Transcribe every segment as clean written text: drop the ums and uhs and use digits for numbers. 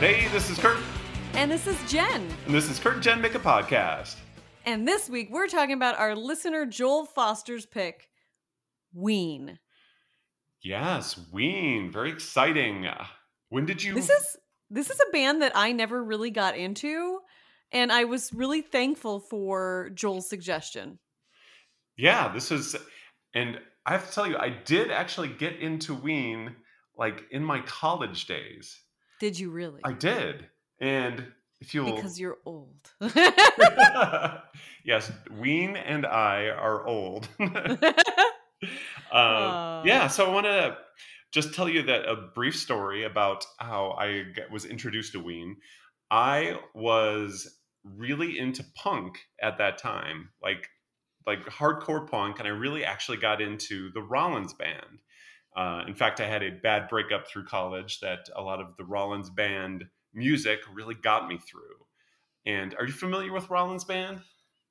Hey, this is Kurt. And this is Jen. And this is Kurt and Jen Make a Podcast. And this week, we're talking about our listener Joel Foster's pick, Ween. Yes, Ween. Very exciting. When did you... This is a band that I never really got into, and I was really thankful for Joel's suggestion. Yeah, this is... And I have to tell you, I did actually get into Ween, like, in my college days. Did you really? I did. And if you'll... Because you're old. Yes, Ween and I are old. Yeah, so I want to just tell you that a brief story about how I was introduced to Ween. I was really into punk at that time, like hardcore punk, and I really actually got into the Rollins Band. In fact, I had a bad breakup through college that a lot of the Rollins Band music really got me through. And are you familiar with Rollins Band?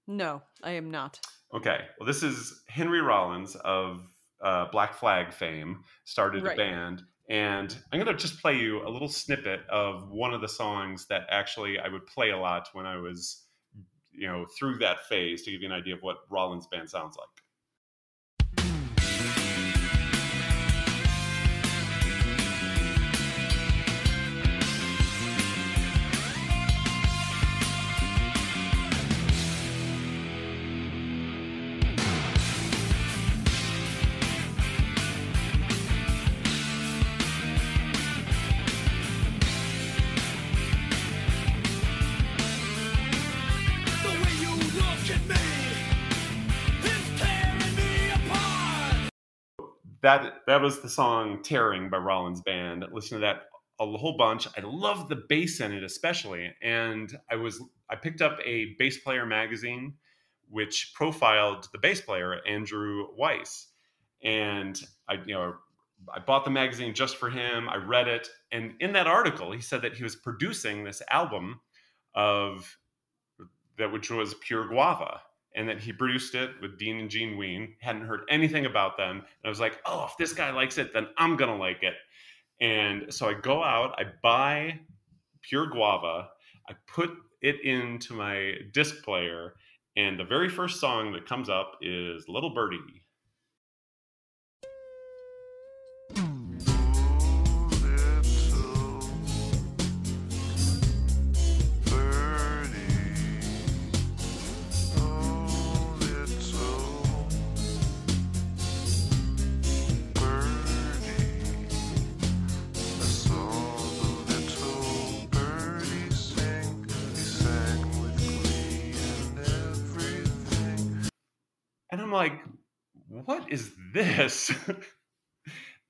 No, I am not. Okay. Well, this is Henry Rollins of Black Flag fame, started a band. And I'm going to just play you a little snippet of one of the songs that actually I would play a lot when I was, you know, through that phase, to give you an idea of what Rollins Band sounds like. That was the song Tearing by Rollins Band. Listen to that a whole bunch. I love the bass in it especially. And I picked up a Bass Player magazine, which profiled the bass player, Andrew Weiss. And I bought the magazine just for him. I read it. And in that article, he said that he was producing this album which was Pure Guava. And that he produced it with Dean and Gene Ween. Hadn't heard anything about them. And I was like, oh, if this guy likes it, then I'm going to like it. And so I go out, I buy Pure Guava, I put it into my disc player, and the very first song that comes up is Little Birdie. Like, what is this?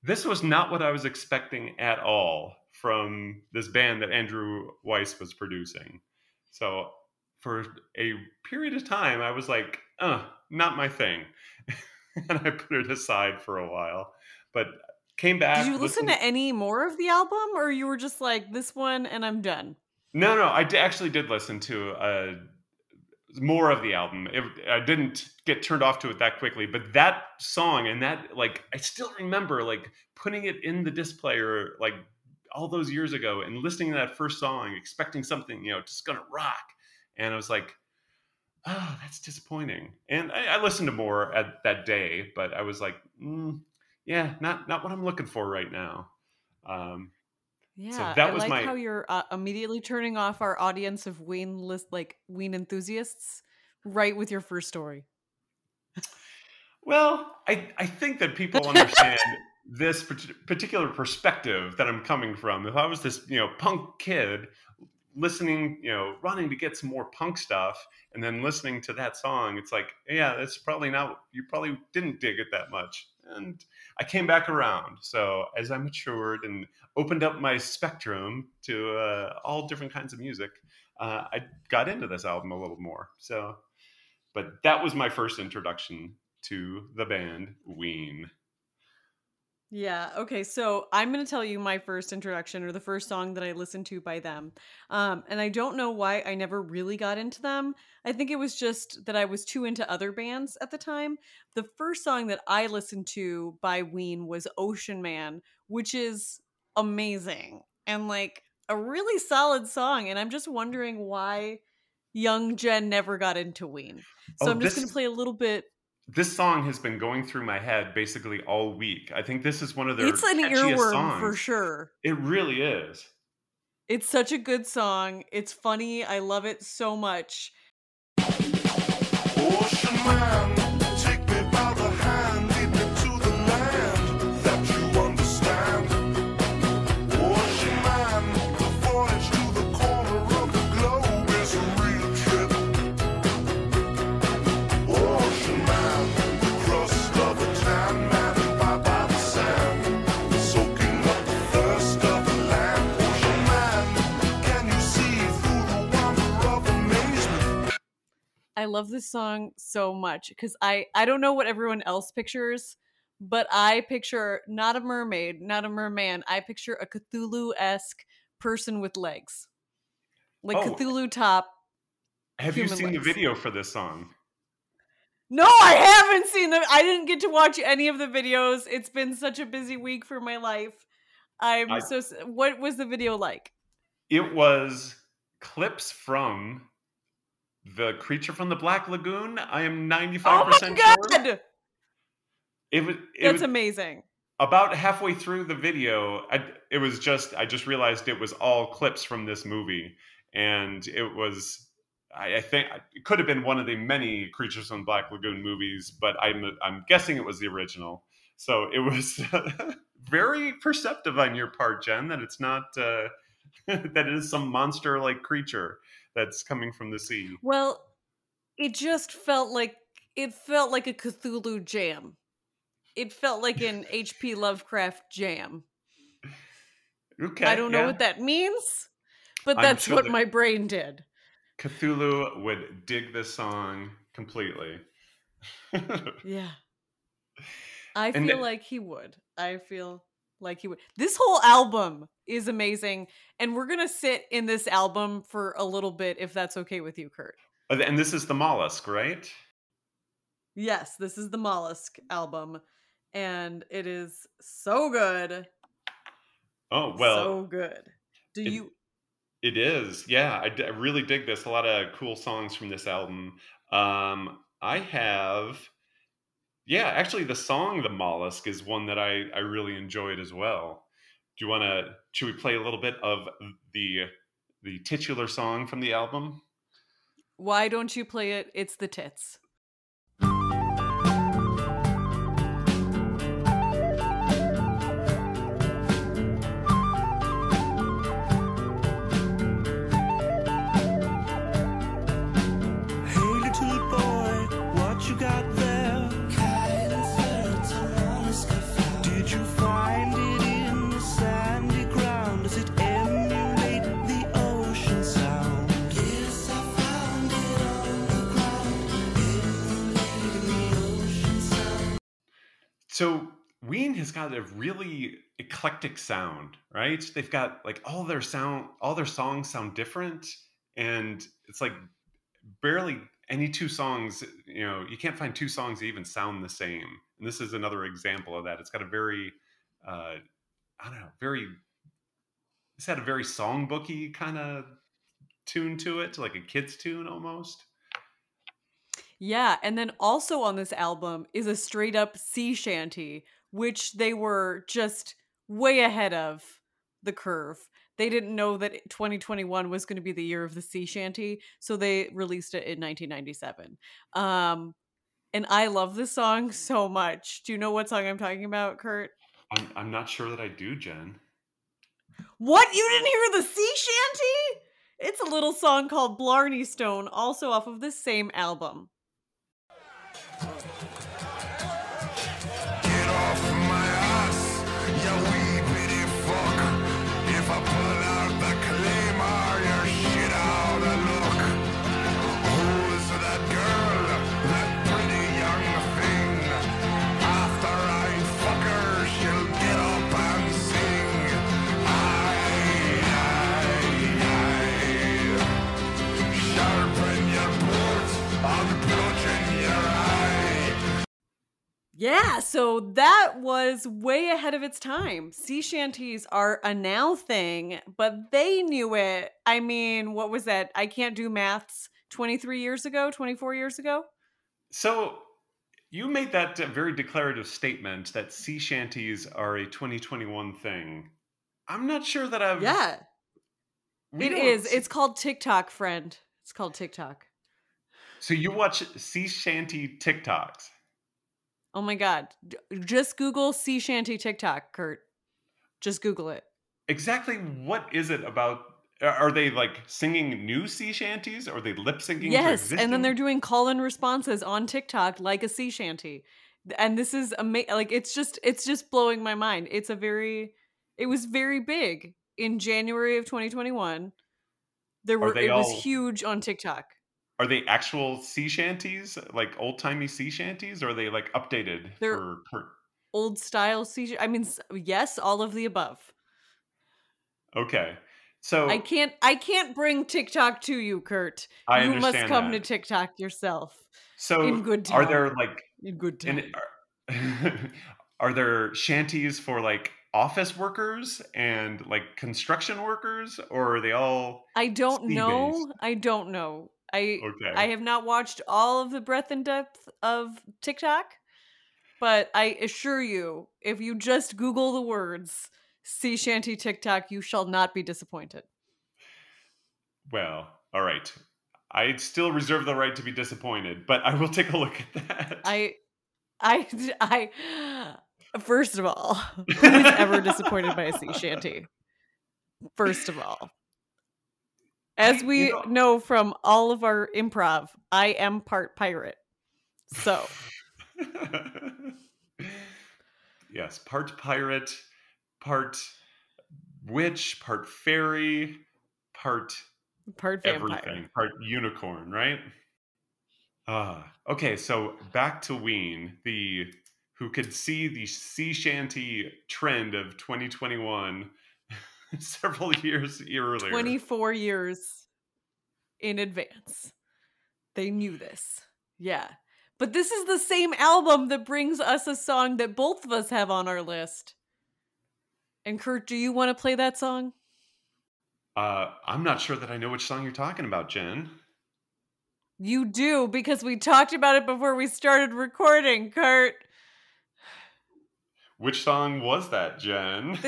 This was not what I was expecting at all from this band that Andrew Weiss was producing. So for a period of time, I was like, not my thing. And I put it aside for a while, but came back. Did you listen to any more of the album, or you were just like, this one and I'm done? No, I actually did listen to more of the album. I didn't get turned off to it that quickly, but that song and that, like, I still remember, like, putting it in the disc player, like, all those years ago and listening to that first song, expecting something, just gonna rock. And I was like, oh, that's disappointing. And I listened to more at that day, but I was like, yeah, not what I'm looking for right now. Yeah, so that was how you're immediately turning off our audience of Ween enthusiasts right with your first story. Well, I think that people understand this particular perspective that I'm coming from. If I was this, punk kid listening, running to get some more punk stuff and then listening to that song, it's like, yeah, that's probably not, you probably didn't dig it that much. And I came back around. So as I matured and opened up my spectrum to all different kinds of music, I got into this album a little more. So, but that was my first introduction to the band Ween. Yeah. Okay. So I'm going to tell you my first introduction, or the first song that I listened to by them. And I don't know why I never really got into them. I think it was just that I was too into other bands at the time. The first song that I listened to by Ween was Ocean Man, which is amazing. And like, a really solid song, and I'm just wondering why young Jen never got into Ween. So I'm just going to play a little bit. This song has been going through my head basically all week. I think this is one of their catchiest songs. It's an earworm for sure. It really is. It's such a good song. It's funny. I love it so much. Ocean Man, take me by the hand, lead me to the land that you understand. Ocean Man, the voyage to the corner of the globe is a real trip. Ocean Man, the crust of a tan man, and by the sand, soaking up the thirst of the land. Ocean Man, can you see through the wonder of amazement? I love this song so much because I don't know what everyone else pictures, but I picture not a mermaid, not a merman. I picture a Cthulhu-esque person with legs. Like Cthulhu top. Have you human seen legs. The video for this song? No, I haven't seen them. I didn't get to watch any of the videos. It's been such a busy week for my life. I- what was the video like? It was clips from The Creature from the Black Lagoon. I am 95% sure. God! That's amazing. About halfway through the video, I just realized it was all clips from this movie. And it was, I think it could have been one of the many Creatures from the Black Lagoon movies, but I'm guessing it was the original. So it was very perceptive on your part, Jen, that it's not, that it is some monster-like creature that's coming from the sea. Well, it just felt like a Cthulhu jam. It felt like an H.P. Lovecraft jam. Okay, I don't know what that means, but that's what my brain did. Cthulhu would dig this song completely. Yeah. I feel like he would. This whole album is amazing, and we're gonna sit in this album for a little bit, if that's okay with you, Kurt. And this is The Mollusk, right? Yes, this is The Mollusk album, and it is so good. Oh, well. So good. It is, yeah. I really dig this. A lot of cool songs from this album. Actually the song The Mollusk is one that I really enjoyed as well. Should we play a little bit of the titular song from the album? Why don't you play it? It's the tits. So Ween has got a really eclectic sound, right? They've got like all their songs sound different, and it's like barely any two songs. You know, you can't find two songs that even sound the same. And this is another example of that. It's got a very, it's had a very songbooky kind of tune to it, like a kid's tune almost. Yeah, and then also on this album is a straight up sea shanty, which they were just way ahead of the curve. They didn't know that 2021 was going to be the year of the sea shanty, so they released it in 1997. And I love this song so much. Do you know what song I'm talking about, Kurt? I'm not sure that I do, Jen. What? You didn't hear the sea shanty? It's a little song called Blarney Stone, also off of this same album. Yeah, so that was way ahead of its time. Sea shanties are a now thing, but they knew it. I mean, what was that? I can't do maths 23 years ago, 24 years ago. So you made that very declarative statement that sea shanties are a 2021 thing. I'm not sure that I've... Yeah, it is. It's called TikTok, friend. It's called TikTok. So you watch sea shanty TikToks. Oh my God. Just Google sea shanty TikTok, Kurt. Just Google it. Exactly what is it about? Are they like singing new sea shanties? Or are they lip syncing? Yes, and then they're doing call and responses on TikTok like a sea shanty. And this is amazing. Like, it's just blowing my mind. It was very big in January of 2021. It was huge on TikTok. Are they actual sea shanties, like old-timey sea shanties, or are they like updated? They're for old-style sea shanties. I mean, yes, all of the above. Okay, so I can't bring TikTok to you, Kurt. You must come to TikTok yourself. So, in good time. Are there like in good time? Are there shanties for like office workers and like construction workers, or are they all? I don't know. Okay. I have not watched all of the breadth and depth of TikTok, but I assure you, if you just Google the words sea shanty TikTok, you shall not be disappointed. Well, all right. I still reserve the right to be disappointed, but I will take a look at that. First of all, who is ever disappointed by a sea shanty? First of all. As we know from all of our improv, I am part pirate. So. Yes, part pirate, part witch, part fairy, part vampire. Everything, part unicorn, right? Okay, so back to Ween, who could see the sea shanty trend of 2021. Several years earlier. 24 years in advance. They knew this. Yeah. But this is the same album that brings us a song that both of us have on our list. And Kurt, do you want to play that song? I'm not sure that I know which song you're talking about, Jen. You do, because we talked about it before we started recording, Kurt. Which song was that, Jen?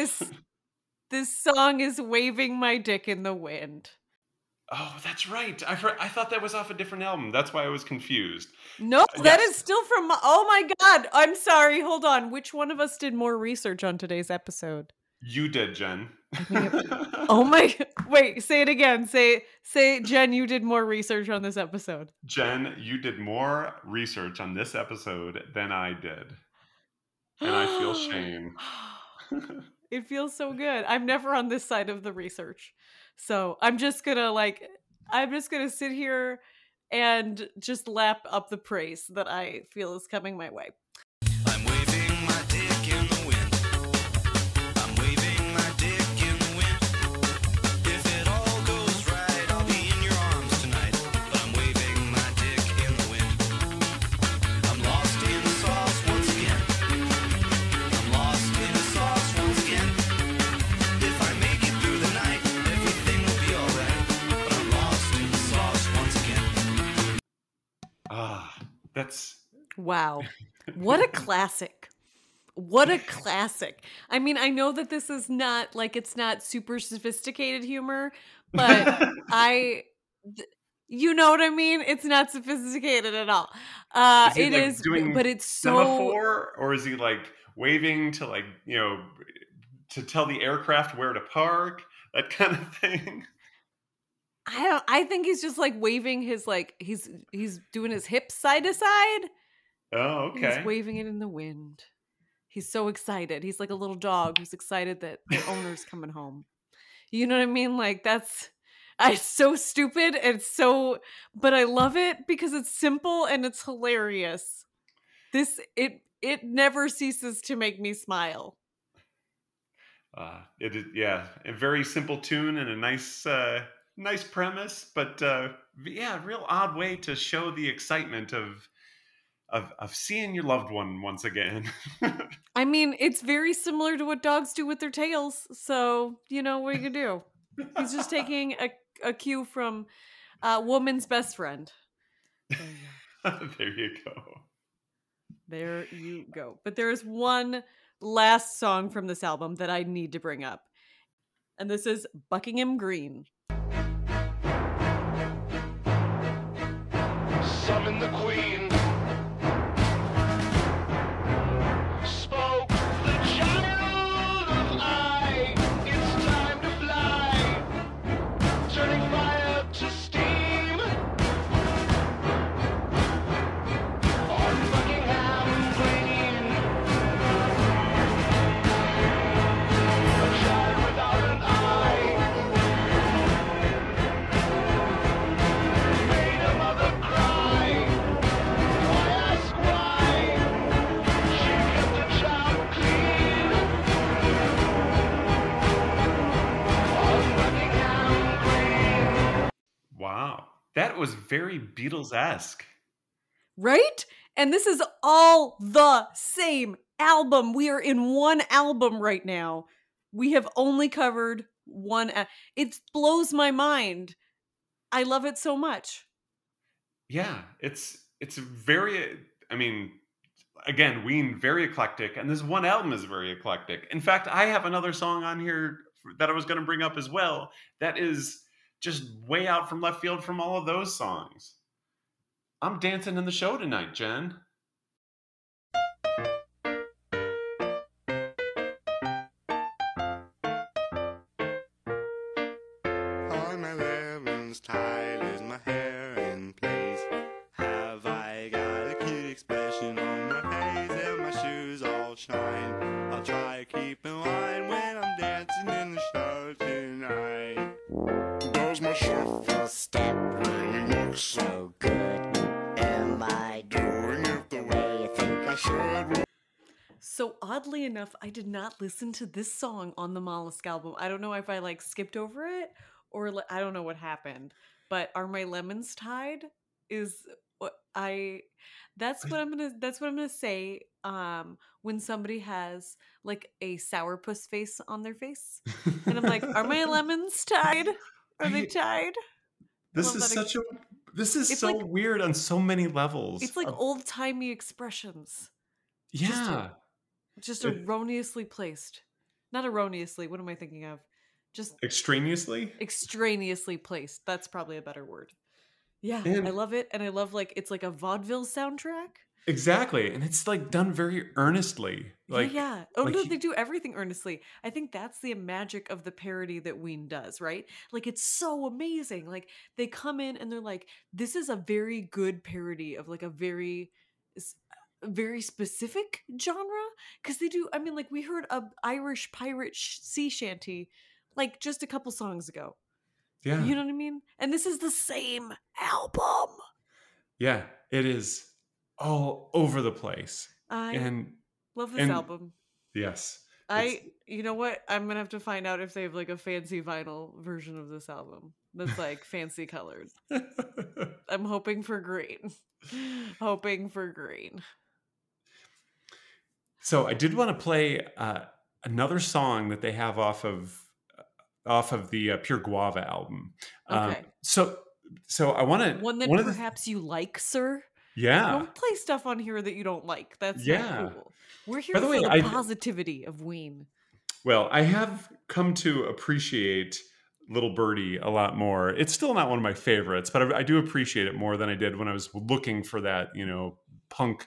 This song is Waving My Dick in the Wind. Oh, that's right. I thought that was off a different album. That's why I was confused. No, that is still from... Oh my God. I'm sorry. Hold on. Which one of us did more research on today's episode? You did, Jen. Oh my... Wait, say it again. Say, Jen, you did more research on this episode. Jen, you did more research on this episode than I did. And I feel shame. It feels so good. I'm never on this side of the research. So I'm just going to sit here and just lap up the praise that I feel is coming my way. I'm waving my dick in the wind. I'm waving my dick in the wind. If it all goes right, I'll be in your arms tonight. I'm waving my dick in the wind. I'm lost in sauce once again. That's wow. What a classic. What a classic. I mean, I know that this is not like, it's not super sophisticated humor, but you know what I mean? It's not sophisticated at all. But it's so metaphor, or is he like waving to like, you know, to tell the aircraft where to park, that kind of thing? I think he's just like waving his like he's doing his hips side to side. Oh, okay. He's waving it in the wind. He's so excited. He's like a little dog who's excited that the owner's coming home. You know what I mean? Like it's so stupid and so, but I love it because it's simple and it's hilarious. It never ceases to make me smile. It is, yeah, a very simple tune and a nice. Nice premise, but yeah, real odd way to show the excitement of of seeing your loved one once again. I mean, it's very similar to what dogs do with their tails. So, you know, what are you gonna do? He's just taking a cue from woman's best friend. There you go. There you go. But there is one last song from this album that I need to bring up. And this is Buckingham Green. Summon the Queen. That was very Beatles-esque. Right? And this is all the same album. We are in one album right now. We have only covered one. It blows my mind. I love it so much. Yeah, it's very, I mean, again, Ween, very eclectic. And this one album is very eclectic. In fact, I have another song on here that I was going to bring up as well. That is just way out from left field from all of those songs. I'm dancing in the show tonight, Jen. On my women's tie, is my hair in place? Have I got a cute expression on my face? And my shoes all shine. I'll try to keep in line when I'm dancing in the show tonight. My shuffle step really looks so good. Am I doing it the way you think I should? So oddly enough, I did not listen to this song on the Mollusk album. I don't know if I like skipped over it or I don't know what happened. But Are My Lemons Tied is what I. That's what I'm gonna say. When somebody has like a sourpuss face on their face, and I'm like, are my lemons tied? Are they tied? This is such it's so like, weird on so many levels. It's like old-timey expressions. Yeah. Just erroneously placed. Not erroneously. What am I thinking of? Just extraneously? Extraneously placed. That's probably a better word. Yeah, and I love it. And I love like it's like a vaudeville soundtrack. Exactly. And it's like done very earnestly. Like, yeah. Oh, like, no, they do everything earnestly. I think that's the magic of the parody that Ween does, right? Like, it's so amazing. Like, they come in and they're like, this is a very good parody of like a very, very specific genre. Because they do, I mean, like we heard a Irish pirate sea shanty like just a couple songs ago. Yeah. You know what I mean? And this is the same album. Yeah, it is. All over the place. I love this album. Yes. You know what? I'm going to have to find out if they have like a fancy vinyl version of this album. That's like fancy colored. I'm hoping for green. So I did want to play another song that they have off of the Pure Guava album. Okay. So I want to... One that perhaps you like, sir? Yeah. Don't play stuff on here that you don't like. That's not cool. We're here for the positivity of Ween. Well, I have come to appreciate Little Birdie a lot more. It's still not one of my favorites, but I do appreciate it more than I did when I was looking for that, you know, punk,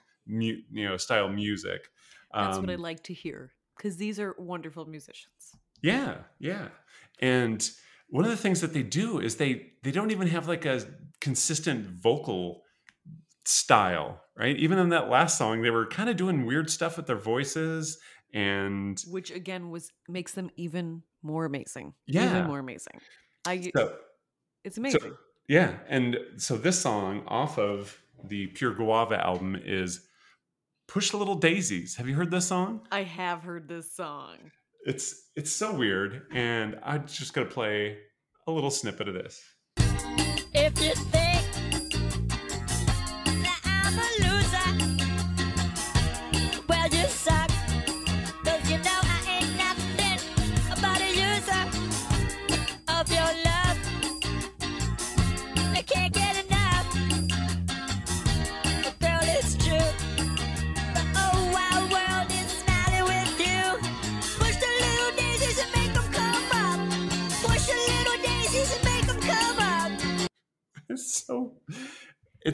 style music. That's what I like to hear because these are wonderful musicians. Yeah, yeah. And one of the things that they do is they don't even have like a consistent vocal style, right? Even in that last song, they were kind of doing weird stuff with their voices, and which again makes them even more amazing. Yeah, even more amazing. It's amazing. So, yeah, and so this song off of the Pure Guava album is "Push Little Daisies." Have you heard this song? I have heard this song. It's so weird, and I'm just gonna play a little snippet of this. If you think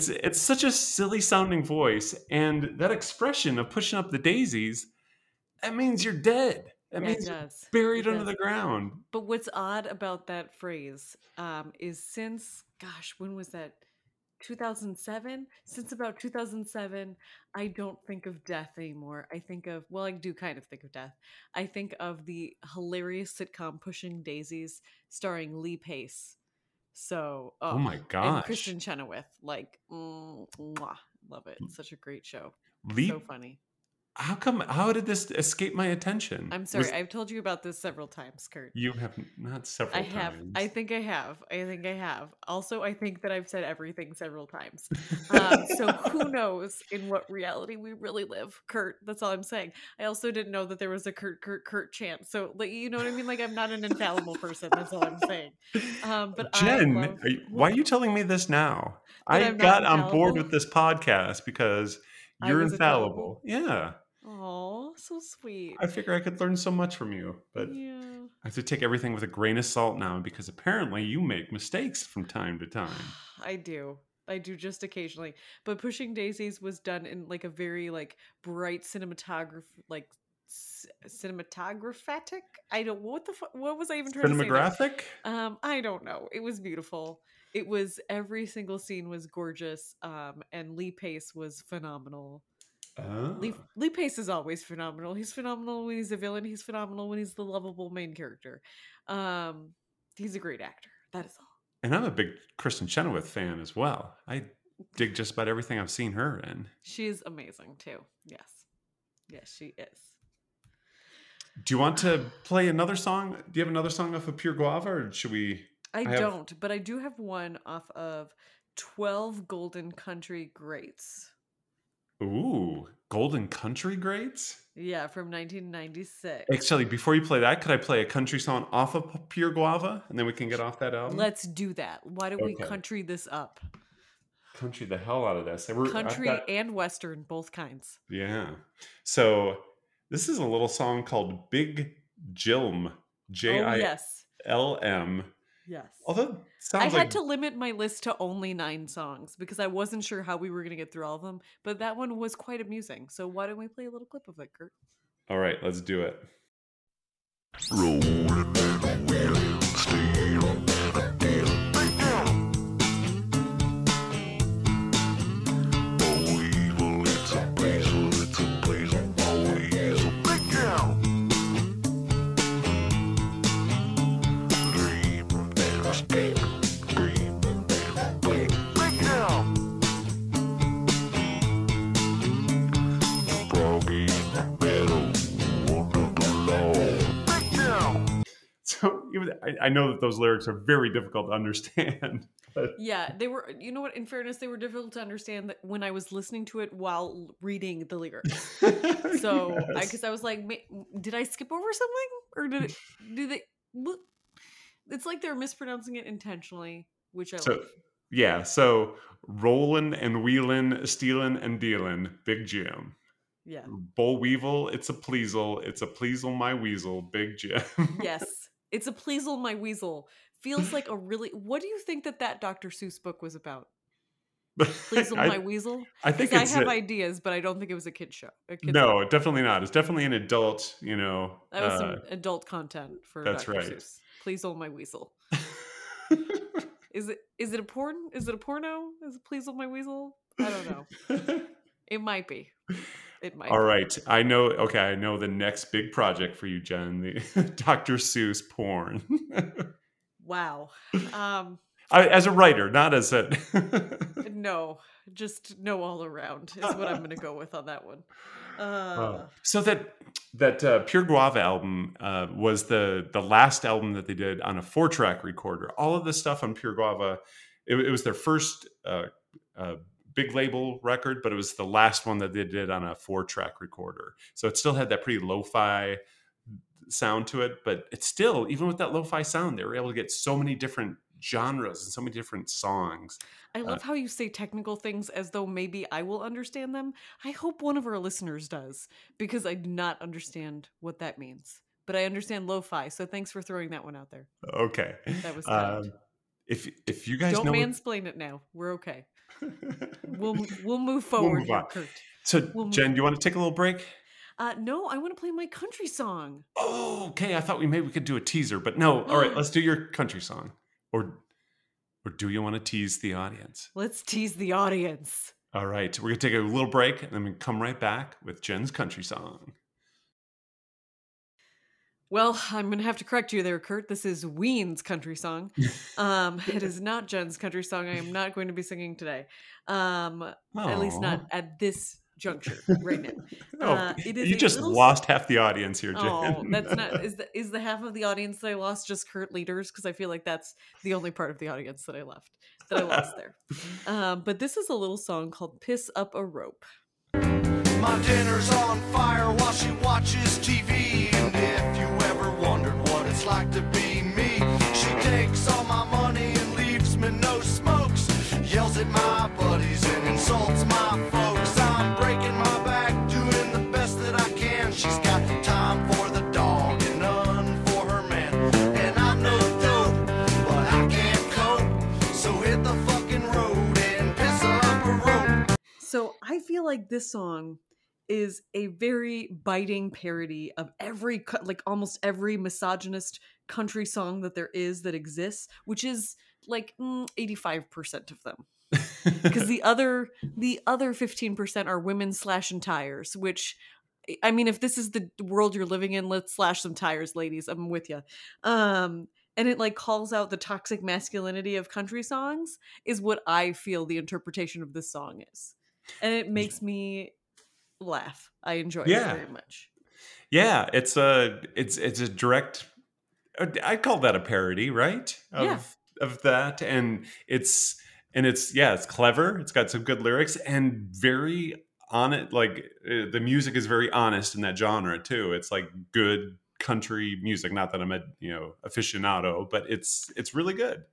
It's such a silly sounding voice, and that expression of pushing up the daisies, that means you're dead. That means you're buried under the ground. But what's odd about that phrase is since, gosh, when was that? 2007? Since about 2007, I don't think of death anymore. I think of, well, I do kind of think of death. I think of the hilarious sitcom Pushing Daisies starring Lee Pace. So, oh my gosh, and Kristen Chenoweth, like, love it. Such a great show. So funny. How did this escape my attention? I'm sorry. I've told you about this several times, Kurt. You have not several times. I think I have. Also, I think that I've said everything several times. So who knows in what reality we really live, Kurt. That's all I'm saying. I also didn't know that there was a Kurt chant. So, like, you know what I mean? Like, I'm not an infallible person. That's all I'm saying. But Jen, why are you telling me this now? I got on board with this podcast because you're infallible. Yeah. Oh, so sweet. I figure I could learn so much from you, but I have to take everything with a grain of salt now because apparently you make mistakes from time to time. I do just occasionally. But Pushing Daisies was done in like a very like bright cinematographic. I don't what was I even trying to say? Cinematographic? I don't know. It was beautiful. It was, every single scene was gorgeous, and Lee Pace was phenomenal. Oh. Lee Pace is always phenomenal. He's phenomenal when he's a villain. He's phenomenal when he's the lovable main character. He's a great actor. That is all. And I'm a big Kristen Chenoweth fan as well. I dig just about everything I've seen her in. She's amazing too. Yes. Yes, she is. Do you want to play another song? Do you have another song off of Pure Guava, or should we... but I do have one off of 12 Golden Country Greats. Ooh, Golden Country Greats? Yeah, from 1996. Actually, before you play that, could I play a country song off of Pure Guava? And then we can get off that album? Let's do that. Why don't we country this up? Country the hell out of this. And Western, both kinds. Yeah. So this is a little song called Big Jilm. J-I-L-M. Yes. Although I had to limit my list to only 9 songs because I wasn't sure how we were going to get through all of them. But that one was quite amusing. So why don't we play a little clip of it, Kurt? All right, let's do it. Rolling in a wheel, steal a deal, big deal. Oh, evil, it's a basil, it's a basil. Oh, he's a big deal. Big, green, big, big girl. Froggy metal, big girl. So I know that those lyrics are very difficult to understand. But... yeah, they were. You know what? In fairness, they were difficult to understand that when I was listening to it while reading the lyrics. So because I was like, did I skip over something, or did it? Do they? What? It's like they're mispronouncing it intentionally, which I love. Yeah, so rollin' and wheelin', stealin' and dealin', Big Jim. Yeah. Bull weevil, it's a pleasel my weasel, Big Jim. Yes, it's a pleasel my weasel. Feels like a really... What do you think that Dr. Seuss book was about? Pleasel my weasel? I think it's... I have ideas, but I don't think it was a kid's show. No, definitely not. It's definitely an adult, you know... That was some adult content for Dr. Seuss. That's right. Please hold my weasel. Is it a porn? Is it a porno? Is it please hold my weasel? I don't know. It might be. It might. All right. I know the next big project for you, Jen, the Dr. Seuss porn. Wow. As a writer, not as a no. Just no all around is what I'm going to go with on that one. So that Pure Guava album was the last album that they did on a 4-track recorder. All of the stuff on Pure Guava, it was their first big label record, but it was the last one that they did on a 4-track recorder. So it still had that pretty lo-fi sound to it, but it's still, even with that lo-fi sound, they were able to get so many different genres and so many different songs. I love how you say technical things as though maybe I will understand them. I hope one of our listeners does, because I do not understand what that means, but I understand lo-fi. So thanks for throwing that one out there. Okay. That was kind. If you guys don't know, mansplain it now. We're okay. We'll move forward. We'll move on. Here, Kurt. So Jen, do you want to take a little break? No, I want to play my country song. Oh, okay. I thought maybe we could do a teaser, but no. All right, let's do your country song. Or do you want to tease the audience? Let's tease the audience. All right. We're going to take a little break and then we come right back with Jen's country song. Well, I'm going to have to correct you there, Kurt. This is Ween's country song. It is not Jen's country song. I am not going to be singing today. At least not at this juncture right now. You just lost half the audience here, Jen. Oh, that's not is the half of the audience that I lost just Kurt Leaders? Because I feel like that's the only part of the audience that I lost there. But this is a little song called "Piss Up a Rope." My dinner's on fire while she watches TV. And if you ever wondered what it's like to be me, she takes all my money and leaves me no smokes. Yells at my buddies and insults my folks. I'm breaking my back, doing the best that I can. She's got time for the dog and none for her man. And I'm no dope, but I can't cope. So hit the fucking road and piss up a rope. So I feel like this song is a very biting parody of every, like almost every misogynist country song that there is that exists, which is like 85% of them. Because the other 15% are women slashing tires, which, I mean, if this is the world you're living in, let's slash some tires, ladies. I'm with you. And it like calls out the toxic masculinity of country songs is what I feel the interpretation of this song is. And it makes me laugh. I enjoy it very much. Yeah, it's a direct, I'd call that a parody, right? Of that. And it's clever. It's got some good lyrics and very on it. Like the music is very honest in that genre too. It's like good country music. Not that I'm a, aficionado, but it's really good.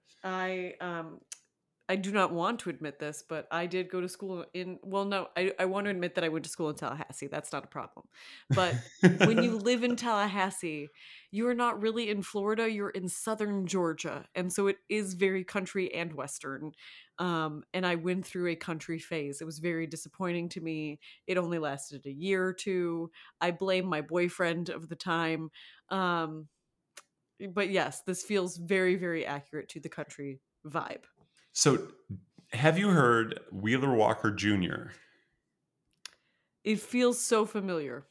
I do not want to admit this, but I did go to school I want to admit that I went to school in Tallahassee. That's not a problem. But when you live in Tallahassee, you are not really in Florida. You're in Southern Georgia. And so it is very country and Western. And I went through a country phase. It was very disappointing to me. It only lasted a year or two. I blame my boyfriend of the time. But yes, this feels very, very accurate to the country vibe. So, have you heard Wheeler Walker Jr.? It feels so familiar.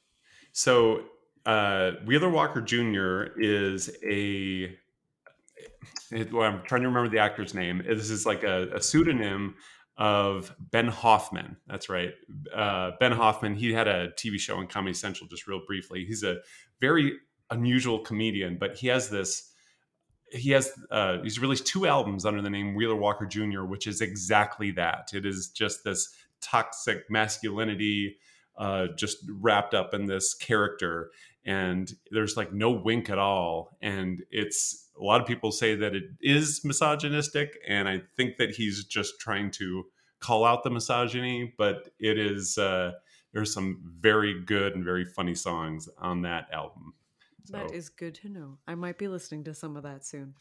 So, Wheeler Walker Jr. is I'm trying to remember the actor's name. This is like a pseudonym of Ben Hoffman. That's right. Ben Hoffman, he had a TV show on Comedy Central just real briefly. He's a very unusual comedian, but he has this... he's released 2 albums under the name Wheeler Walker Jr., which is exactly that. It is just this toxic masculinity just wrapped up in this character. And there's like no wink at all. And it's a lot of people say that it is misogynistic. And I think that he's just trying to call out the misogyny. But it is, there's some very good and very funny songs on that album. So. That is good to know. I might be listening to some of that soon.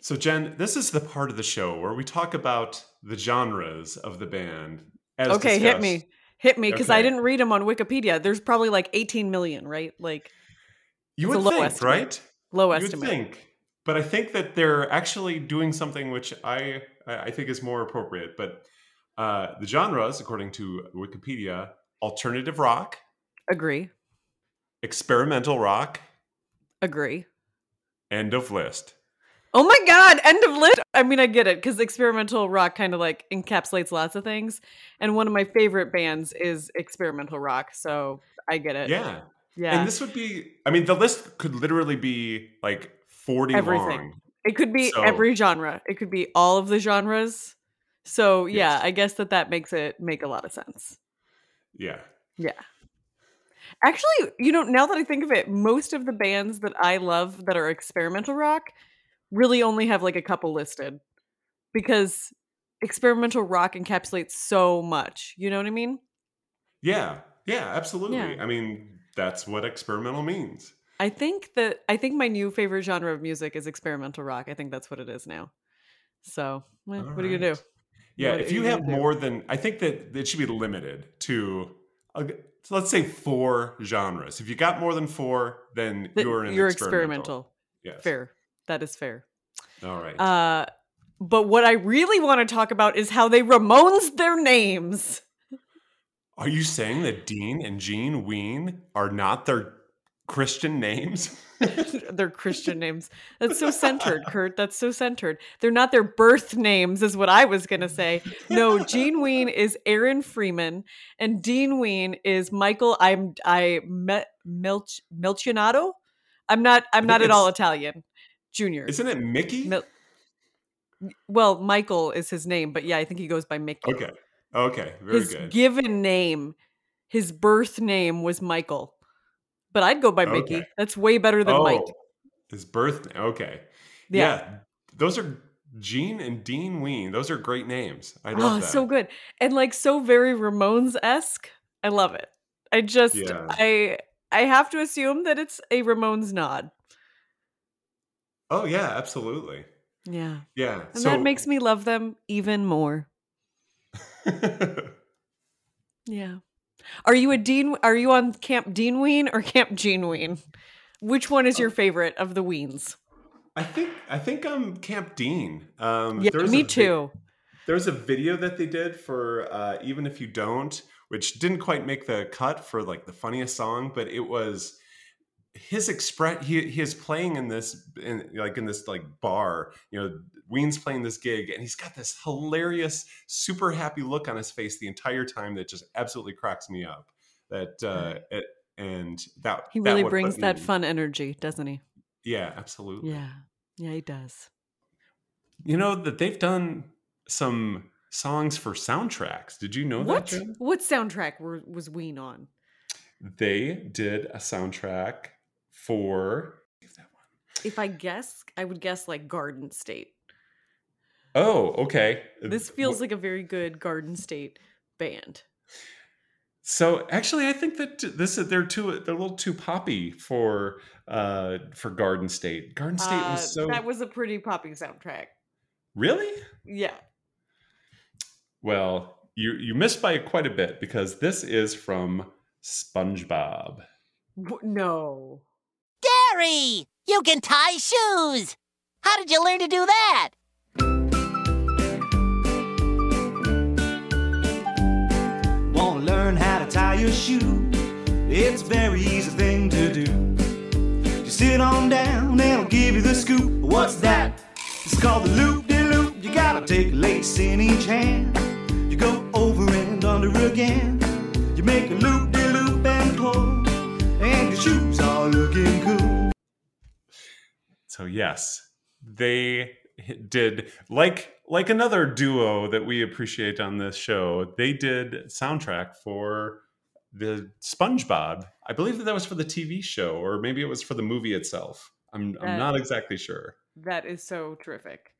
So Jen, this is the part of the show where we talk about the genres of the band. As okay, discussed. Hit me, because I didn't read them on Wikipedia. There's probably like 18 million, right? Like you would think, estimate. Right? Low you estimate. You would think, but I think that they're actually doing something which I think is more appropriate. But the genres, according to Wikipedia, alternative rock. Agree. Experimental rock. Agree. End of list. Oh my God, end of list. I mean, I get it, because experimental rock kind of like encapsulates lots of things. And one of my favorite bands is experimental rock. So I get it. Yeah. Yeah. And this would be, I mean, the list could literally be like 40 everything long. It could be every genre. It could be all of the genres. So yeah, yes. I guess that makes it make a lot of sense. Yeah. Yeah. Actually, now that I think of it, most of the bands that I love that are experimental rock really only have like a couple listed, because experimental rock encapsulates so much. You know what I mean? Yeah. Yeah, absolutely. Yeah. I mean, that's what experimental means. I think my new favorite genre of music is experimental rock. I think that's what it is now. So what are you going to do? Yeah, if you have more than, I think that it should be limited to, let's say, 4 genres. If you got more than 4, then you're experimental. Yes. Fair. That is fair. All right. But what I really want to talk about is how they Ramones their names. Are you saying that Dean and Gene Ween are not their Christian names? Their Christian names. That's so centered, Kurt. That's so centered. They're not their birth names, is what I was going to say. No, Gene Ween is Aaron Freeman, and Dean Ween is Michael. Melchionato. I'm not at all Italian. Junior. Isn't it Mickey? Well, Michael is his name, but yeah, I think he goes by Mickey. Okay. Okay. Very good. His given name, his birth name was Michael. But I'd go by Mickey. Okay. That's way better than Mike. His birth name. Okay. Yeah. Those are Gene and Dean Ween. Those are great names. I love that. Oh, so good. And like so very Ramones-esque. I love it. I just, yeah. I have to assume that it's a Ramones nod. Oh, yeah. Absolutely. Yeah. Yeah. And that makes me love them even more. Yeah. Are you a Dean? Are you on Camp Dean Ween or Camp Gene Ween? Which one is your favorite of the Weens? I think I'm Camp Dean. Yeah, me too. There's a video that they did for Even If You Don't, which didn't quite make the cut for like the funniest song, but it was his express. He is playing in this bar. Ween's playing this gig, and he's got this hilarious, super happy look on his face the entire time that just absolutely cracks me up. He really brings that fun energy, doesn't he? Yeah, absolutely. Yeah, he does. You know that they've done some songs for soundtracks. Did you know that? What soundtrack was Ween on? They did a soundtrack for. If I guess, I would guess like Garden State. Oh, okay. This feels like a very good Garden State band. So actually, I think that they're a little too poppy for Garden State. Garden State was so that was a pretty poppy soundtrack. Really? Yeah. Well, you missed by quite a bit, because this is from SpongeBob. No. Gary, you can tie shoes. How did you learn to do that? Want to learn how to tie your shoe? It's a very easy thing to do. Just sit on down and I'll give you the scoop. What's that? It's called the loop-de-loop. You gotta take lace in each hand. You go over and under again. You make a loop-de-loop and pull. And your shoes are looking cool. So yes, they did, like another duo that we appreciate on this show, they did soundtrack for the SpongeBob. I believe that was for the TV show, or maybe it was for the movie itself. I'm not exactly sure. That is so terrific.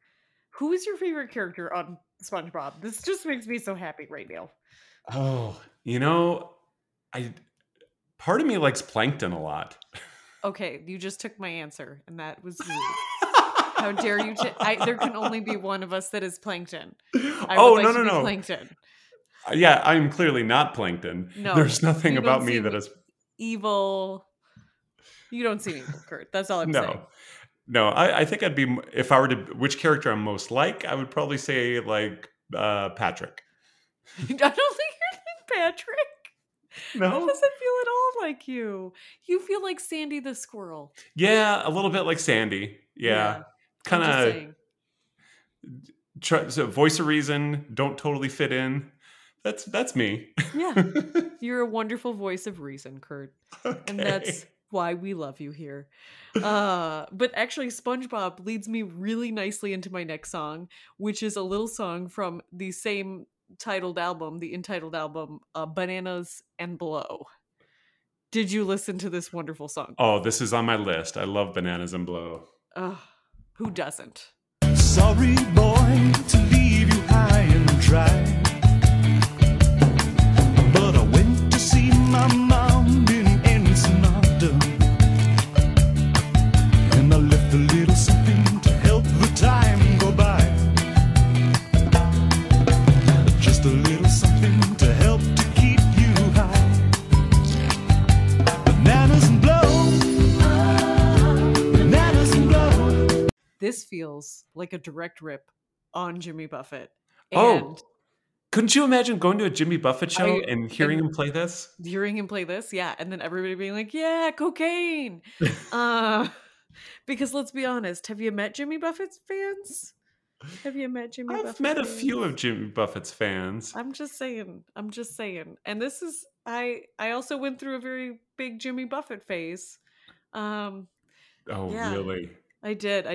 Who is your favorite character on SpongeBob? This just makes me so happy right now. Oh, part of me likes Plankton a lot. Okay, you just took my answer, and that was you. How dare you? There can only be one of us that is Plankton. No. Plankton. Yeah, I'm clearly not Plankton. No, there's nothing about me that is evil. You don't see me, Kurt. That's all I'm saying. No, I think I'd be, if I were to, which character I'm most like, I would probably say like Patrick. I don't think you're like Patrick. No, that doesn't feel at all like you. You feel like Sandy the squirrel. Yeah, a little bit like Sandy. Yeah. Kind of. So voice of reason, don't totally fit in. That's me. Yeah. You're a wonderful voice of reason, Kurt. Okay. And that's why we love you here. But actually, SpongeBob leads me really nicely into my next song, which is a little song from the same titled album, the entitled album, Bananas and Blow. Did you listen to this wonderful song? Oh, this is on my list. I love Bananas and Blow. Who doesn't? Sorry, boy, to leave you high and dry. But I went to see my mom in Ensenada. And I left a little something to help the time go by. Just a little something to help to keep you high. Bananas and blow. Bananas and blow. This feels like a direct rip on Jimmy Buffett. And couldn't you imagine going to a Jimmy Buffett show and hearing him play this? Hearing him play this, yeah. And then everybody being like, yeah, cocaine. Because let's be honest, have you met Jimmy Buffett's fans? Have you met Jimmy Buffett? I've met a few of Jimmy Buffett's fans. I'm just saying. And this is, I also went through a very big Jimmy Buffett phase. Really? I did.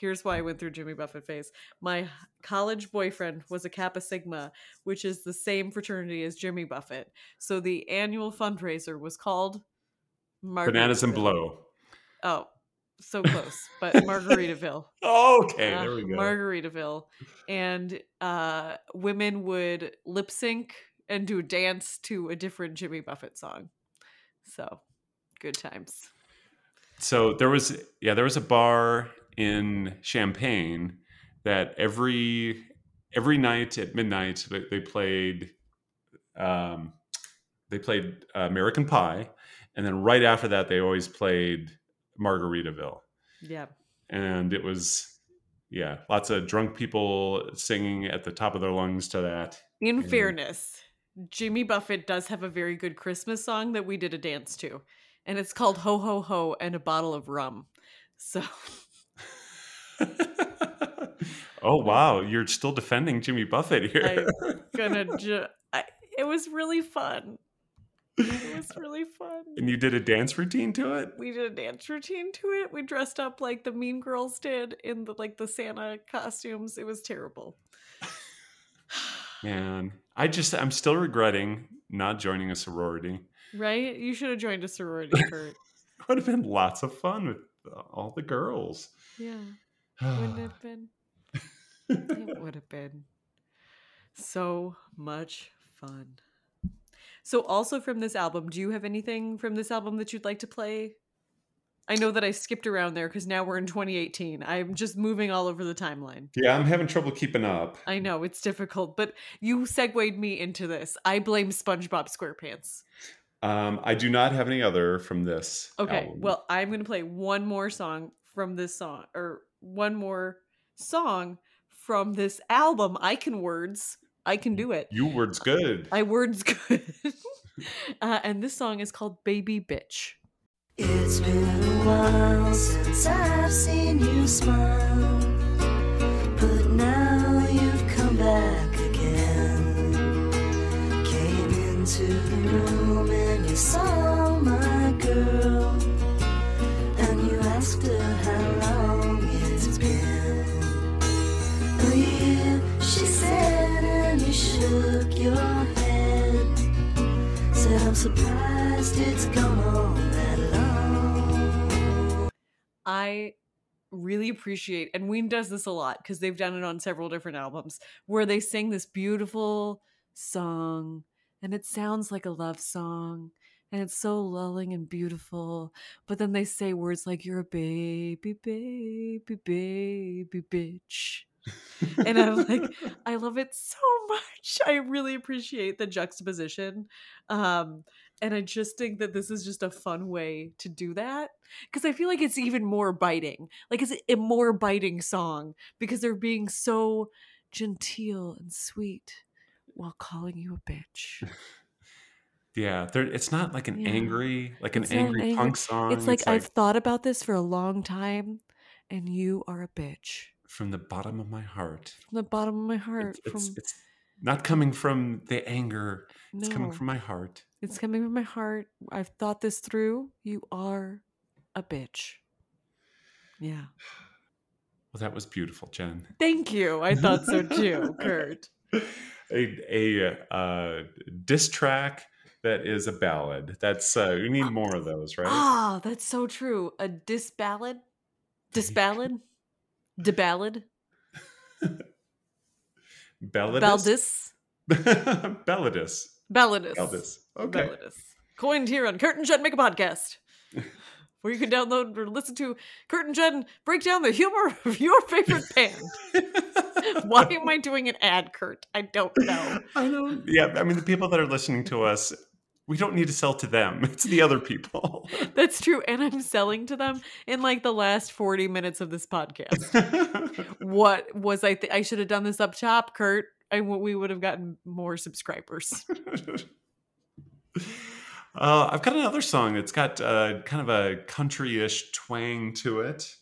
Here's why I went through Jimmy Buffett phase. My college boyfriend was a Kappa Sigma, which is the same fraternity as Jimmy Buffett. So the annual fundraiser was called Margaritaville. Bananas and Blow. Oh, so close, but Margaritaville. Okay, there we go. Margaritaville. And women would lip sync and do a dance to a different Jimmy Buffett song. So good times. So there was a bar in Champaign that every night at midnight they played American Pie, and then right after that they always played Margaritaville. Yeah. And it was lots of drunk people singing at the top of their lungs to that. In fairness, Jimmy Buffett does have a very good Christmas song that we did a dance to. And it's called Ho Ho Ho and a Bottle of Rum. So. Oh, wow. You're still defending Jimmy Buffett here. It was really fun. And you did a dance routine to it? We did a dance routine to it. We dressed up like the Mean Girls did in the Santa costumes. It was terrible. Man, I'm still regretting not joining a sorority. Right? You should have joined a sorority, Kurt. It would have been lots of fun with all the girls. Yeah. Wouldn't it have been? It would have been so much fun. So also from this album, do you have anything from this album that you'd like to play? I know that I skipped around there because now we're in 2018. I'm just moving all over the timeline. Yeah, I'm having trouble keeping up. I know, it's difficult, but you segued me into this. I blame SpongeBob SquarePants. I do not have any other from this. Okay, album. Well, I'm going to play one more song from this album. I can words. I can do it. You words good. I words good. And this song is called Baby Bitch. It's been a while since I've seen you smile, but now you've come back again. Came into the room and you saw my girl, and you asked her how long it's been. A year, she said, and you shook your head. Said, I'm surprised it's gone on that long. I really appreciate, and Ween does this a lot because they've done it on several different albums, where they sing this beautiful song and it sounds like a love song and it's so lulling and beautiful, but then they say words like, you're a baby, baby, baby bitch. And I'm like, I love it so much. I really appreciate the juxtaposition. And I just think that this is just a fun way to do that, because I feel like it's even more biting. Like, it's a more biting song because they're being so genteel and sweet while calling you a bitch. Yeah, it's not like an angry, angry punk song. It's like I've thought about this for a long time, and you are a bitch. From the bottom of my heart. From the bottom of my heart. It's Not coming from the anger. No. It's coming from my heart. It's coming from my heart. I've thought this through. You are a bitch. Yeah. Well, that was beautiful, Jen. Thank you. I thought so too, Kurt. A diss track that is a ballad. That's we need more of those, right? Ah, that's so true. A diss ballad? Deballad? Balladus? Balladus. Okay. Balladus. Coined here on Kurt and Jen Make a Podcast, where you can download or listen to Kurt and Jen break down the humor of your favorite band. Why am I doing an ad, Kurt? I don't know. Yeah, I mean, the people that are listening to us, we don't need to sell to them. It's the other people. That's true. And I'm selling to them in like the last 40 minutes of this podcast. What was I should have done this up top, Kurt. We would have gotten more subscribers. I've got another song that's got kind of a country-ish twang to it.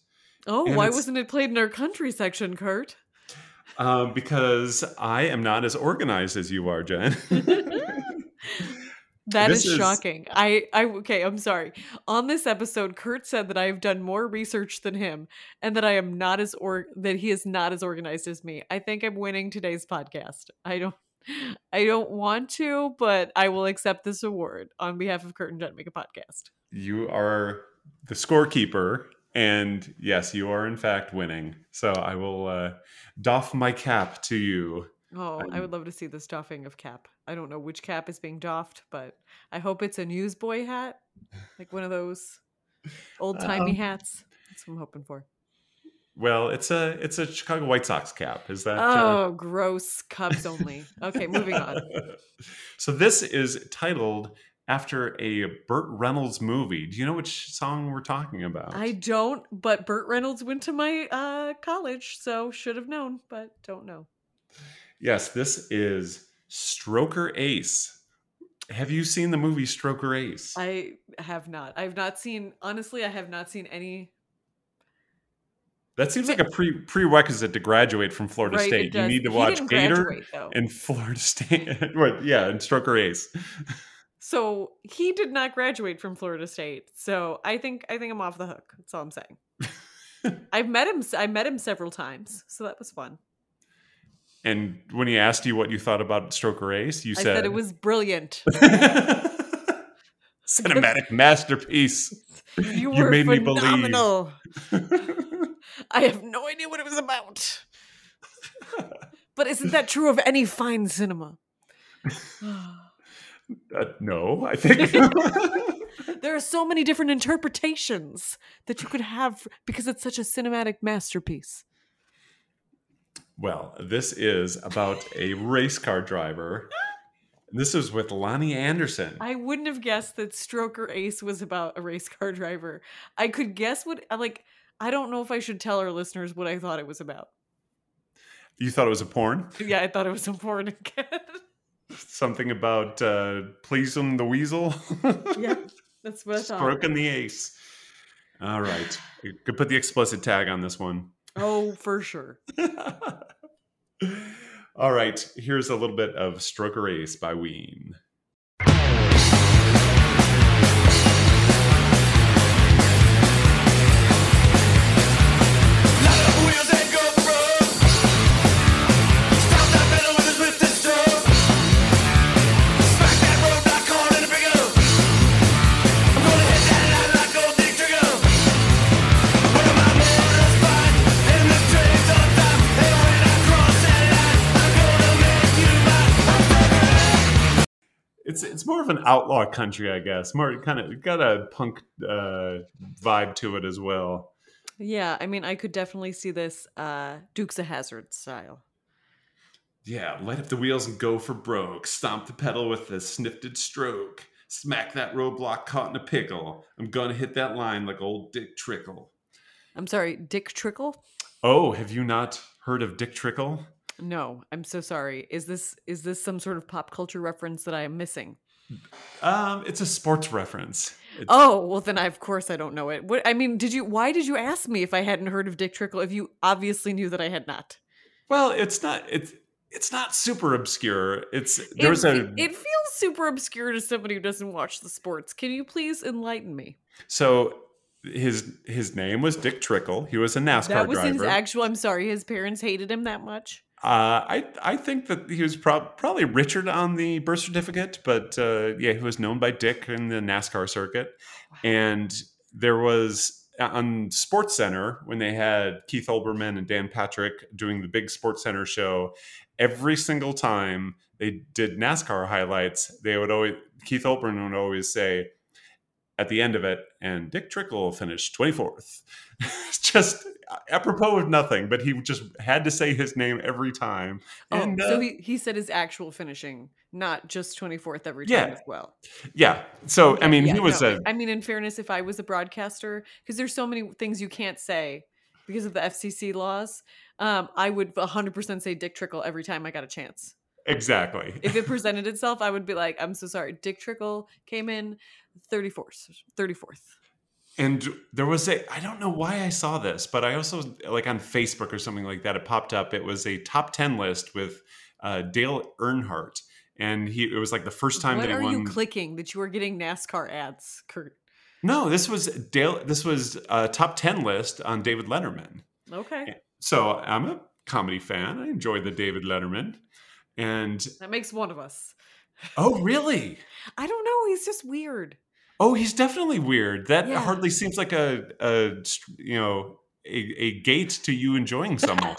Oh, and why wasn't it played in our country section, Kurt? Because I am not as organized as you are, Jen. That is shocking. Okay, I'm sorry. On this episode, Kurt said that I have done more research than him and that I am not as that he is not as organized as me. I think I'm winning today's podcast. I don't want to, but I will accept this award on behalf of Kurt and Jen Make a Podcast. You are the scorekeeper, and yes, you are in fact winning. So I will doff my cap to you. Oh, I would love to see this doffing of cap. I don't know which cap is being doffed, but I hope it's a newsboy hat, like one of those old-timey hats. That's what I'm hoping for. Well, it's a Chicago White Sox cap. Is that? Oh, gross. Cubs only. Okay, moving on. So this is titled after a Burt Reynolds movie. Do you know which song we're talking about? I don't, but Burt Reynolds went to my college, so should have known, but don't know. Yes, this is Stroker Ace. Have you seen the movie Stroker Ace? I have not. I have not seen any. That seems like a prerequisite to graduate from Florida State. You need to watch Gator and Florida State. Yeah, and Stroker Ace. So he did not graduate from Florida State. So I think I'm off the hook. That's all I'm saying. I met him several times, so that was fun. And when he asked you what you thought about Stroker Ace, you said it was brilliant. Cinematic masterpiece. You made phenomenal. Me believe. I have no idea what it was about. But isn't that true of any fine cinema? No, I think. There are so many different interpretations that you could have because it's such a cinematic masterpiece. Well, this is about a race car driver. This is with Lonnie Anderson. I wouldn't have guessed that Stroker Ace was about a race car driver. I could guess I don't know if I should tell our listeners what I thought it was about. You thought it was a porn? Yeah, I thought it was a porn again. Something about pleasing the weasel? Yeah, that's what I thought. Stroking the ace. All right. You could put the explicit tag on this one. Oh, for sure. All right, here's a little bit of Stroker Ace by Ween. It's more of an outlaw country, I guess. More kind of got a punk vibe to it as well. Yeah, I mean, I could definitely see this Dukes of Hazzard style. Yeah, light up the wheels and go for broke. Stomp the pedal with a snifted stroke. Smack that roadblock caught in a pickle. I'm gonna hit that line like old Dick Trickle. I'm sorry, Dick Trickle? Oh, have you not heard of Dick Trickle? No, I'm so sorry. Is this some sort of pop culture reference that I am missing? It's a sports reference. Oh, well then of course I don't know it. What I mean, why did you ask me if I hadn't heard of Dick Trickle if you obviously knew that I had not? Well, it's not it's It's not super obscure. It feels super obscure to somebody who doesn't watch the sports. Can you please enlighten me? So his name was Dick Trickle. He was a NASCAR driver. That was his actual. I'm sorry, his parents hated him that much. I think that he was probably Richard on the birth certificate, but yeah, he was known by Dick in the NASCAR circuit. Wow. And there was on Sports Center when they had Keith Olbermann and Dan Patrick doing the big Sports Center show. Every single time they did NASCAR highlights, they would always Keith Olbermann would always say at the end of it, and Dick Trickle finished 24th. Just apropos of nothing, but he just had to say his name every time. And, so he said his actual finishing, not just 24th every time as well. Yeah. So, okay, I mean, he was I mean, in fairness, if I was a broadcaster, because there's so many things you can't say because of the FCC laws, I would 100% say Dick Trickle every time I got a chance. Exactly. If it presented itself, I would be like, I'm so sorry. Dick Trickle came in 34th. And there was I don't know why I saw this, but I also, like on Facebook or something like that, it popped up. It was a top 10 list with Dale Earnhardt. And it was like the first time that he won. What are you clicking that you were getting NASCAR ads, Kurt? No, this was Dale. This was a top 10 list on David Letterman. Okay. So I'm a comedy fan. I enjoy the David Letterman. And that makes one of us. Oh, really? I don't know. He's just weird. Oh, he's definitely weird. That hardly seems like a gate to you enjoying someone.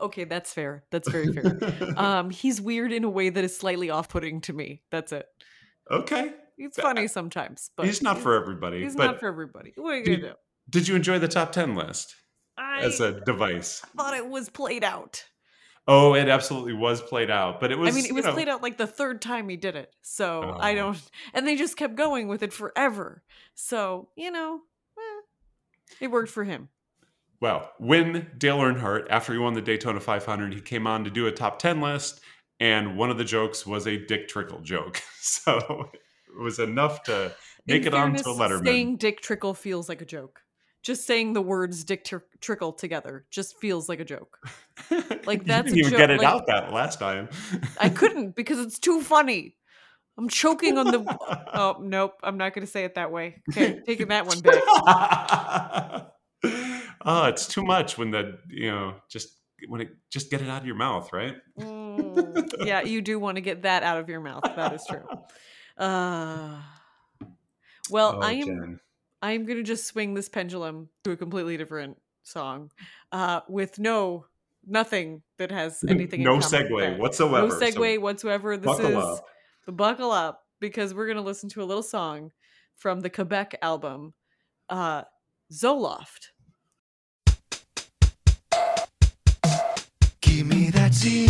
Okay, that's fair. That's very fair. He's weird in a way that is slightly off-putting to me. That's it. Okay. He's funny sometimes, but he's not for everybody. He's not for everybody. What are you gonna do? Did you enjoy the top 10 list as a device? I thought it was played out. Oh, it absolutely was played out, but it was. I mean, it was played out like the third time he did it, so I don't. And they just kept going with it forever, so it worked for him. Well, when Dale Earnhardt, after he won the Daytona 500, he came on to do a top 10 list, and one of the jokes was a Dick Trickle joke, so it was enough to make it onto Letterman. Saying Dick Trickle feels like a joke. Just saying the words Dick Trickle together just feels like a joke. Like that's you didn't even get it out that last time. I couldn't because it's too funny. I'm choking on the... Oh, nope. I'm not going to say it that way. Okay, taking that one back. Oh, it's too much when just get it out of your mouth, right? Yeah, you do want to get that out of your mouth. That is true. I'm going to just swing this pendulum to a completely different song with nothing that has anything in common. No segue whatsoever. No segue whatsoever. This is the buckle up because we're going to listen to a little song from the Quebec album, Zoloft. Give me that Z.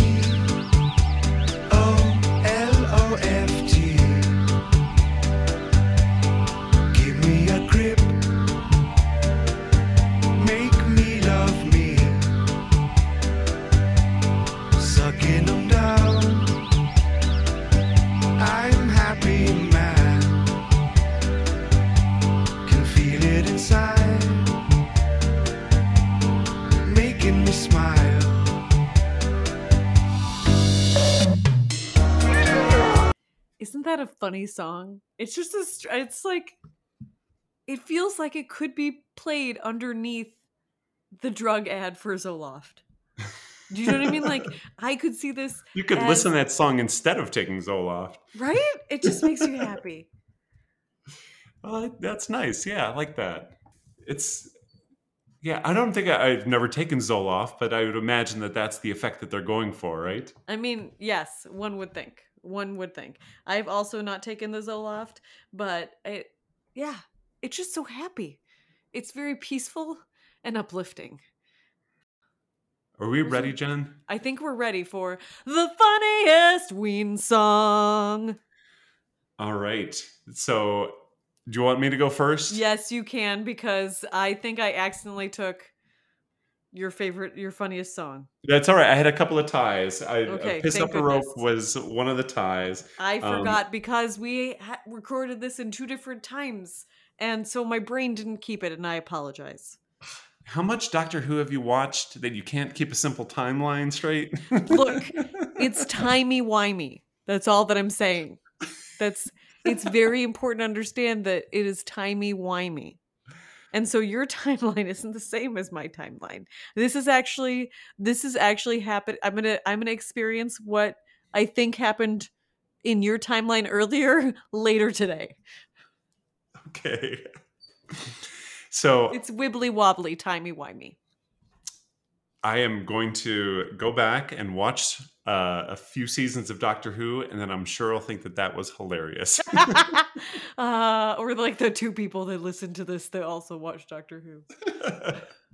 O-L-O-F-T. Isn't that a funny song? It's just it's like, it feels like it could be played underneath the drug ad for Zoloft. Do you know what I mean? Like, I could see this. You could listen to that song instead of taking Zoloft. Right? It just makes you happy. Well, that's nice. Yeah, I like that. Yeah, I don't think I've never taken Zoloft, but I would imagine that that's the effect that they're going for, right? I mean, yes, one would think. One would think. I've also not taken the Zoloft, but it's just so happy. It's very peaceful and uplifting. Are we ready, Jen? I think we're ready for the funniest Ween song. All right. So do you want me to go first? Yes, you can, because I think I accidentally took your funniest song. That's all right. I had a couple of ties. Piss Up a Rope was one of the ties. I forgot because we recorded this in two different times. And so my brain didn't keep it. And I apologize. How much Doctor Who have you watched that you can't keep a simple timeline straight? Look, it's timey-wimey. That's all that I'm saying. It's very important to understand that it is timey-wimey. And so your timeline isn't the same as my timeline. This is actually happened. I'm gonna experience what I think happened in your timeline earlier later today. Okay. So it's wibbly wobbly, timey wimey. I am going to go back and watch a few seasons of Doctor Who, and then I'm sure I'll think that was hilarious. Or like the two people that listen to this that also watch Doctor Who.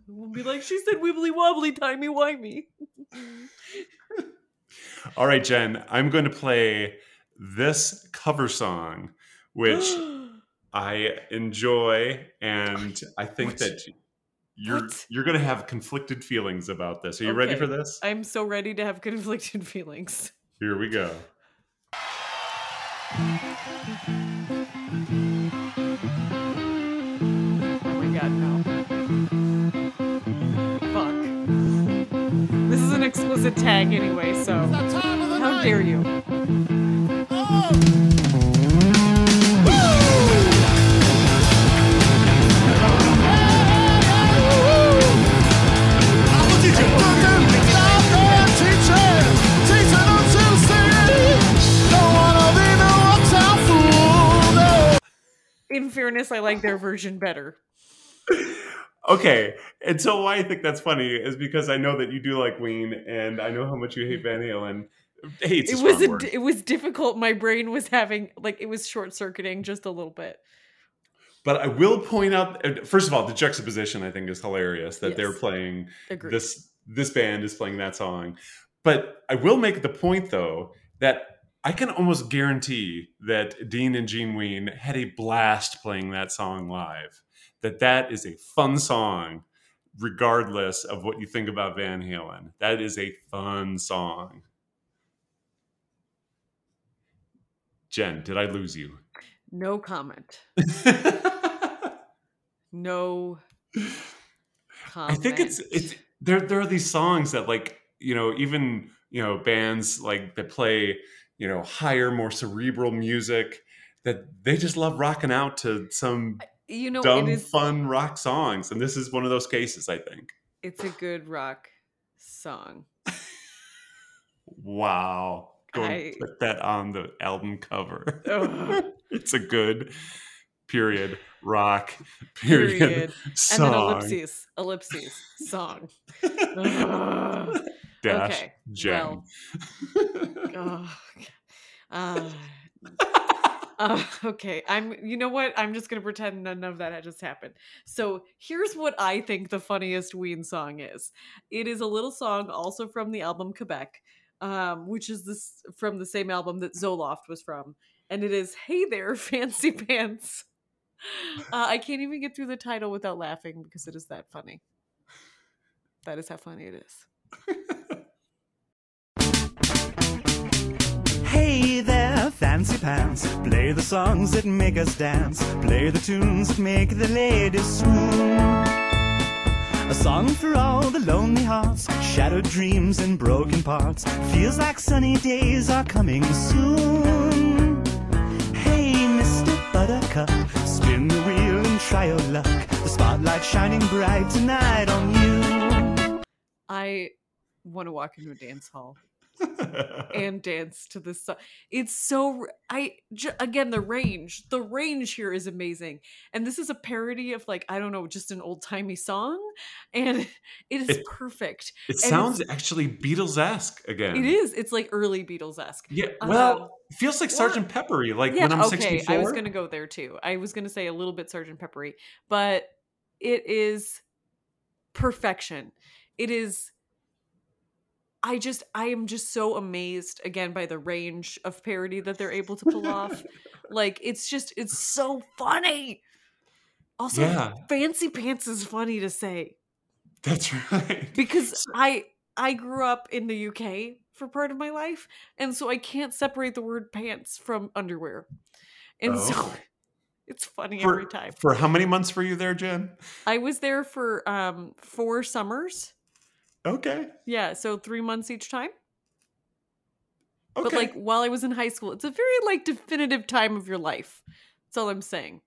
We'll be like, she said wibbly wobbly, timey wimey. All right, Jen, I'm going to play this cover song, which I enjoy, and I think that you're going to have conflicted feelings about this. Are you ready for this? I'm so ready to have conflicted feelings. Here we go. Oh my God, no. Fuck. This is an explicit tag anyway, so how dare you? Oh! In fairness, I like their version better. Okay. And so why I think that's funny is because I know that you do like Ween, and I know how much you hate Van Halen. Hate's a strong word. It was difficult. My brain was having, it was short-circuiting just a little bit. But I will point out, first of all, the juxtaposition I think is hilarious that they're playing, this band is playing that song. But I will make the point, though, that I can almost guarantee that Dean and Gene Ween had a blast playing that song live. That is a fun song, regardless of what you think about Van Halen. That is a fun song. Jen, did I lose you? No comment. No comment. I think it's there are these songs that even bands that play higher, more cerebral music that they just love rocking out to some dumb, fun rock songs. And this is one of those cases, I think. It's a good rock song. Wow. Go and put that on the album cover. Oh. It's a good rock period song. And then ellipses song. Dash Jen. Well. Okay. You know what? I'm just going to pretend none of that had just happened. So here's what I think the funniest Ween song is. It is a little song also from the album Quebec, which is from the same album that Zoloft was from. And it is, "Hey There, Fancy Pants." I can't even get through the title without laughing because it is that funny. That is how funny it is. Hey there, fancy pants, play the songs that make us dance, play the tunes that make the ladies swoon. A song for all the lonely hearts, shattered dreams and broken parts, feels like sunny days are coming soon. Hey, Mr. Buttercup, spin the wheel and try your luck, the spotlight shining bright tonight on you. I want to walk into a dance hall and dance to this song. It's so again, the range here is amazing, and this is a parody of just an old-timey song, and it is perfect. It sounds actually Beatles-esque again. It is. It's like early Beatles-esque. Yeah. Well, it feels like Sgt. Peppery. When I'm 64. I was gonna go there too. I was gonna say a little bit Sgt. Peppery, but it is perfection. It is. I am just so amazed again by the range of parody that they're able to pull off. It's so funny. Also, fancy pants is funny to say. That's right. Because I grew up in the UK for part of my life. And so I can't separate the word pants from underwear. And so It's funny every time. For how many months were you there, Jen? I was there for 4 summers. Okay. Yeah, so 3 months each time. Okay. But like while I was in high school, it's a very like definitive time of your life. That's all I'm saying.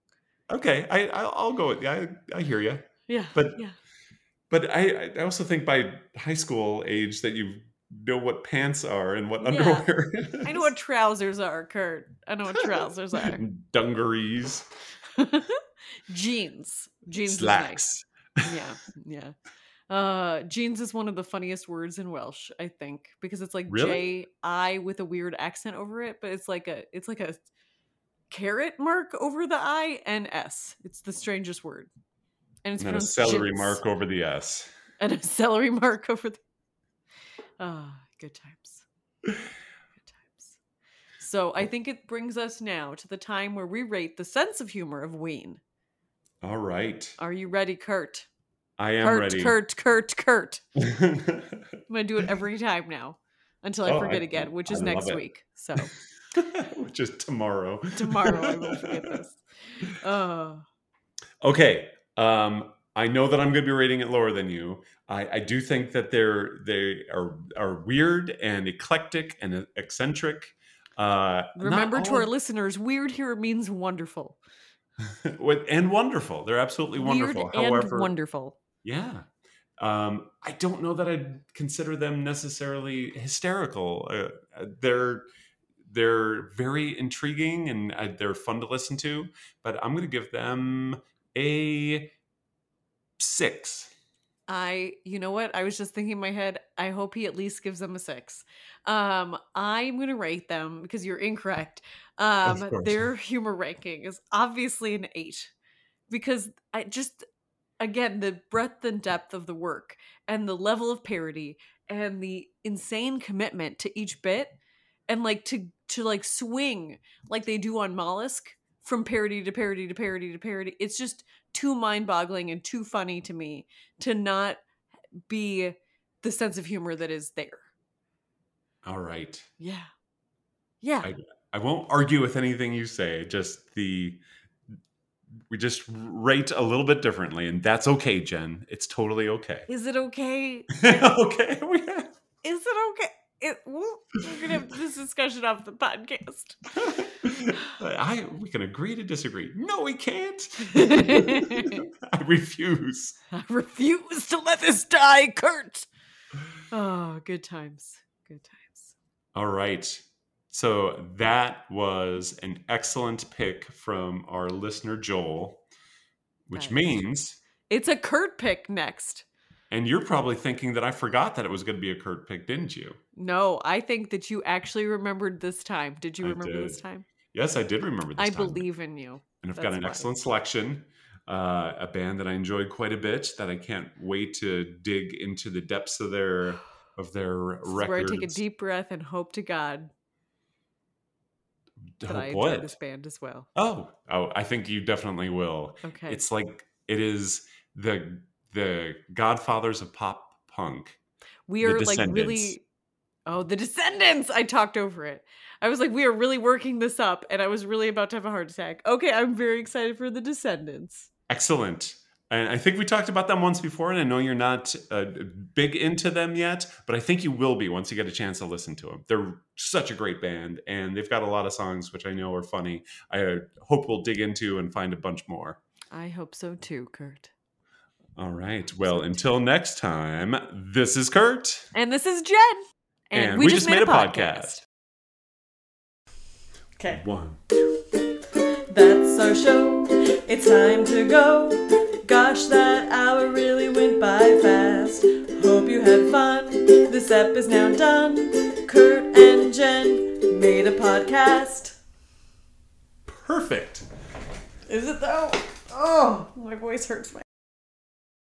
Okay, I'll go with you. I hear you. Yeah. But I also think by high school age that you know what pants are and what underwear is. I know what trousers are, Kurt. I know what trousers are. Dungarees. Jeans. Jeans. Slacks. Nice. Yeah. Jeans is one of the funniest words in Welsh, I think, because it's like really? J-I with a weird accent over it, but it's like a carrot mark over the I and S. It's the strangest word. And it's pronounced a celery mark over the S. And a celery mark over the... good times. Good times. So I think it brings us now to the time where we rate the sense of humor of Ween. All right. Are you ready, Kurt? I am ready. Kurt. I'm going to do it every time now until I forget again, which is next week. So, which is tomorrow. Tomorrow I will forget this. Okay. I know that I'm going to be rating it lower than you. I do think that they are weird and eclectic and eccentric. Remember to our listeners, weird here means wonderful. And wonderful. They're absolutely wonderful. Weird However, and wonderful. Yeah. I don't know that I'd consider them necessarily hysterical. They're very intriguing and they're fun to listen to, but I'm going to give them a 6. You know what? I was just thinking in my head, I hope he at least gives them a 6. I'm going to rate them, because you're incorrect. Their humor ranking is obviously an 8, because I just, again, the breadth and depth of the work and the level of parody and the insane commitment to each bit and like to like swing like they do on Mollusk from parody to parody to parody to parody. It's just too mind-boggling and too funny to me to not be the sense of humor that is there. All right. Yeah. I won't argue with anything you say. Just we just rate a little bit differently, and that's okay, Jen. It's totally okay. Is it okay? Okay. Is it okay? We're gonna have this discussion off the podcast. We can agree to disagree. No, we can't. I refuse. I refuse to let this die, Kurt. Oh, good times. Good times. All right. So that was an excellent pick from our listener, Joel, which means... It's a Kurt pick next. And you're probably thinking that I forgot that it was going to be a Kurt pick, didn't you? No, I think that you actually remembered this time. Did you remember this time? Yes, I did remember this time. I believe in you. And I've got an excellent selection, a band that I enjoyed quite a bit that I can't wait to dig into the depths of their records. Where I take a deep breath and hope to God that I enjoy this band as well. Oh, I think you definitely will. Okay. It's like it is the godfathers of pop punk. We are like really... Oh, The Descendants! I talked over it. I was like, we are really working this up, and I was really about to have a heart attack. Okay, I'm very excited for The Descendants. Excellent. And I think we talked about them once before, and I know you're not big into them yet, but I think you will be once you get a chance to listen to them. They're such a great band, and they've got a lot of songs, which I know are funny. I hope we'll dig into and find a bunch more. I hope so too, Kurt. All right. Well, until next time, this is Kurt. And this is Jen. And we just made a podcast. Okay. 1, 2, 3. That's our show. It's time to go. Gosh, that hour really went by fast. Hope you had fun. This ep is now done. Kurt and Jen made a podcast. Perfect. Is it though? Oh, my voice hurts.